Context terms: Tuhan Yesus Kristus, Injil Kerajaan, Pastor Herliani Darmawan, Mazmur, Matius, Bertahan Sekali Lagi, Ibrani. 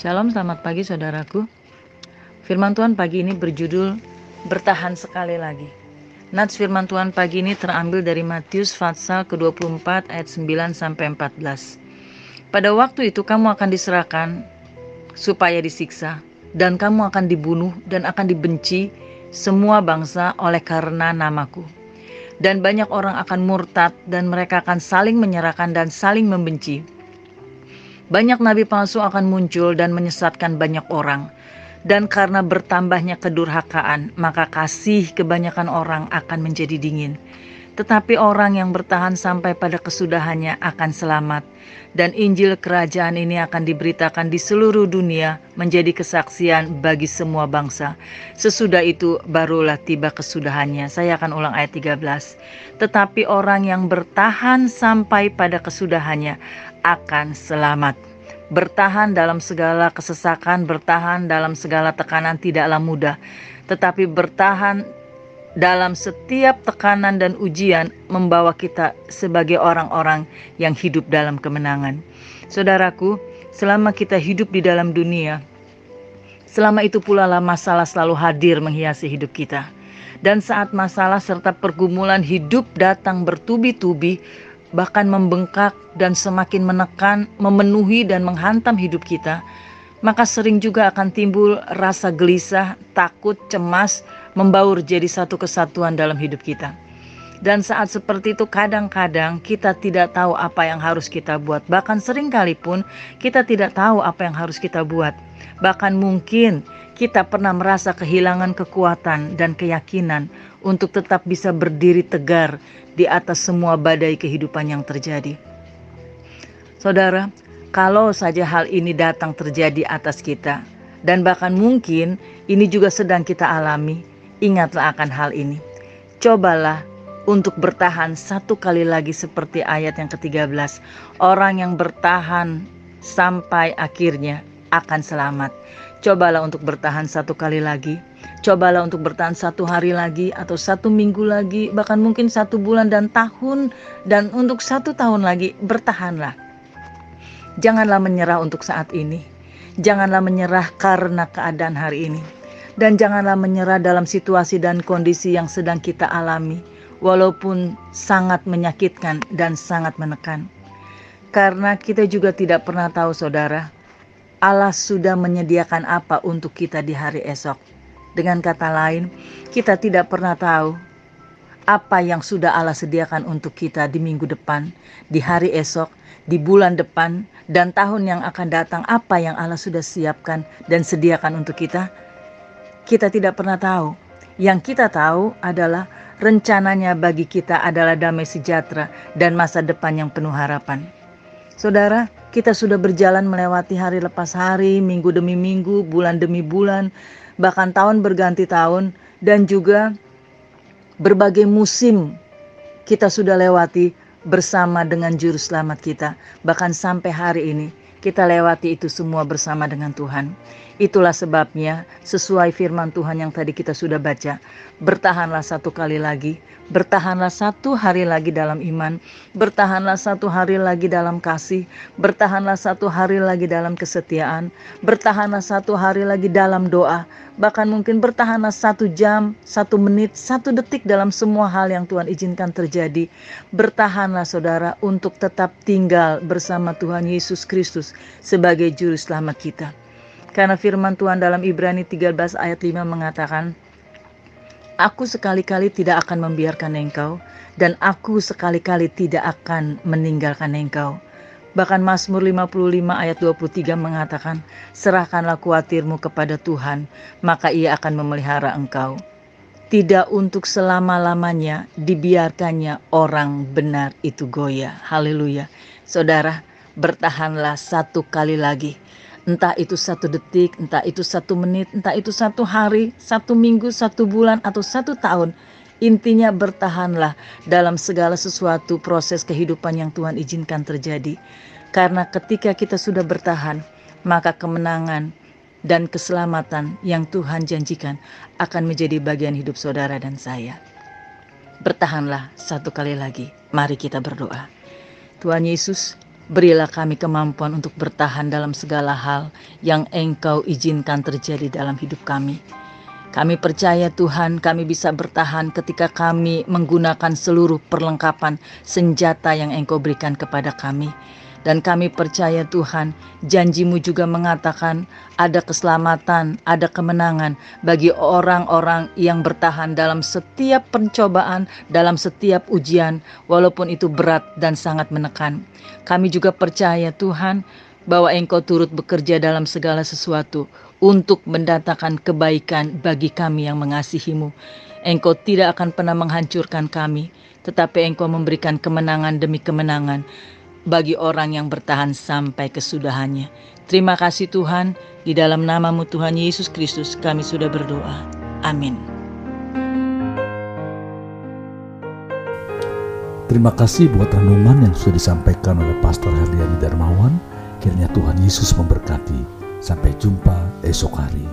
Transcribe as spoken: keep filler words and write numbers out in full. Shalom, selamat pagi saudaraku. Firman Tuhan pagi ini berjudul Bertahan Sekali Lagi. Nats firman Tuhan pagi ini terambil dari Matius pasal kedua puluh empat ayat sembilan sampai empat belas. Pada waktu itu kamu akan diserahkan supaya disiksa, dan kamu akan dibunuh dan akan dibenci semua bangsa oleh karena namaku. Dan banyak orang akan murtad dan mereka akan saling menyerahkan dan saling membenci. Banyak nabi palsu akan muncul dan menyesatkan banyak orang. Dan karena bertambahnya kedurhakaan, maka kasih kebanyakan orang akan menjadi dingin. Tetapi orang yang bertahan sampai pada kesudahannya akan selamat. Dan Injil Kerajaan ini akan diberitakan di seluruh dunia menjadi kesaksian bagi semua bangsa. Sesudah itu barulah tiba kesudahannya. Saya akan ulang ayat tiga belas. Tetapi orang yang bertahan sampai pada kesudahannya akan selamat. Bertahan dalam segala kesesakan, bertahan dalam segala tekanan tidaklah mudah, tetapi bertahan dalam setiap tekanan dan ujian membawa kita sebagai orang-orang yang hidup dalam kemenangan. Saudaraku, selama kita hidup di dalam dunia, selama itu pula lah masalah selalu hadir menghiasi hidup kita. Dan saat masalah serta pergumulan hidup datang bertubi-tubi, bahkan membengkak dan semakin menekan, memenuhi dan menghantam hidup kita, maka sering juga akan timbul rasa gelisah, takut, cemas, membaur jadi satu kesatuan dalam hidup kita. Dan saat seperti itu kadang-kadang kita tidak tahu apa yang harus kita buat. Bahkan seringkali pun kita tidak tahu apa yang harus kita buat. Bahkan mungkin kita pernah merasa kehilangan kekuatan dan keyakinan untuk tetap bisa berdiri tegar di atas semua badai kehidupan yang terjadi. Saudara, kalau saja hal ini datang terjadi atas kita, dan bahkan mungkin ini juga sedang kita alami, ingatlah akan hal ini. Cobalah untuk bertahan satu kali lagi seperti ayat yang ketiga belas. Orang yang bertahan sampai akhirnya akan selamat. Cobalah untuk bertahan satu kali lagi. Cobalah untuk bertahan satu hari lagi, atau satu minggu lagi, bahkan mungkin satu bulan dan tahun, dan untuk satu tahun lagi. Bertahanlah. Janganlah menyerah untuk saat ini. Janganlah menyerah karena keadaan hari ini. Dan janganlah menyerah dalam situasi dan kondisi yang sedang kita alami, walaupun sangat menyakitkan dan sangat menekan. Karena kita juga tidak pernah tahu, saudara, Allah sudah menyediakan apa untuk kita di hari esok. Dengan kata lain, kita tidak pernah tahu apa yang sudah Allah sediakan untuk kita di minggu depan, di hari esok, di bulan depan, dan tahun yang akan datang. Apa yang Allah sudah siapkan dan sediakan untuk kita, kita tidak pernah tahu. Yang kita tahu adalah rencananya bagi kita adalah damai sejahtera dan masa depan yang penuh harapan. Saudara, kita sudah berjalan melewati hari lepas hari, minggu demi minggu, bulan demi bulan, bahkan tahun berganti tahun, dan juga berbagai musim kita sudah lewati bersama dengan juru selamat kita. Bahkan sampai hari ini kita lewati itu semua bersama dengan Tuhan. Itulah sebabnya sesuai firman Tuhan yang tadi kita sudah baca, bertahanlah satu kali lagi, bertahanlah satu hari lagi dalam iman, bertahanlah satu hari lagi dalam kasih, bertahanlah satu hari lagi dalam kesetiaan, bertahanlah satu hari lagi dalam doa, bahkan mungkin bertahanlah satu jam, satu menit, satu detik dalam semua hal yang Tuhan izinkan terjadi. Bertahanlah saudara untuk tetap tinggal bersama Tuhan Yesus Kristus sebagai juru selamat kita. Karena firman Tuhan dalam Ibrani tiga belas ayat lima mengatakan, aku sekali-kali tidak akan membiarkan engkau, dan aku sekali-kali tidak akan meninggalkan engkau. Bahkan Mazmur lima puluh lima ayat dua puluh tiga mengatakan, serahkanlah kuatirmu kepada Tuhan, maka ia akan memelihara engkau. Tidak untuk selama-lamanya dibiarkannya orang benar itu goyah. Haleluya. Saudara, bertahanlah satu kali lagi. Entah itu satu detik, entah itu satu menit, entah itu satu hari, satu minggu, satu bulan, atau satu tahun. Intinya bertahanlah dalam segala sesuatu proses kehidupan yang Tuhan izinkan terjadi. Karena ketika kita sudah bertahan, maka kemenangan dan keselamatan yang Tuhan janjikan akan menjadi bagian hidup saudara dan saya. Bertahanlah satu kali lagi. Mari kita berdoa. Tuhan Yesus, Berilah kami kemampuan untuk bertahan dalam segala hal yang Engkau izinkan terjadi dalam hidup kami. Kami percaya Tuhan, kami bisa bertahan ketika kami menggunakan seluruh perlengkapan senjata yang Engkau berikan kepada kami. Dan kami percaya Tuhan, janji-Mu juga mengatakan ada keselamatan, ada kemenangan bagi orang-orang yang bertahan dalam setiap pencobaan, dalam setiap ujian, walaupun itu berat dan sangat menekan. Kami juga percaya Tuhan, bahwa Engkau turut bekerja dalam segala sesuatu untuk mendatangkan kebaikan bagi kami yang mengasihi-Mu. Engkau tidak akan pernah menghancurkan kami, tetapi Engkau memberikan kemenangan demi kemenangan bagi orang yang bertahan sampai kesudahannya. Terima kasih Tuhan, di dalam nama-Mu Tuhan Yesus Kristus kami sudah berdoa. Amin. Terima kasih buat renungan yang sudah disampaikan oleh Pastor Herliani Darmawan. Kiranya Tuhan Yesus memberkati. Sampai jumpa esok hari.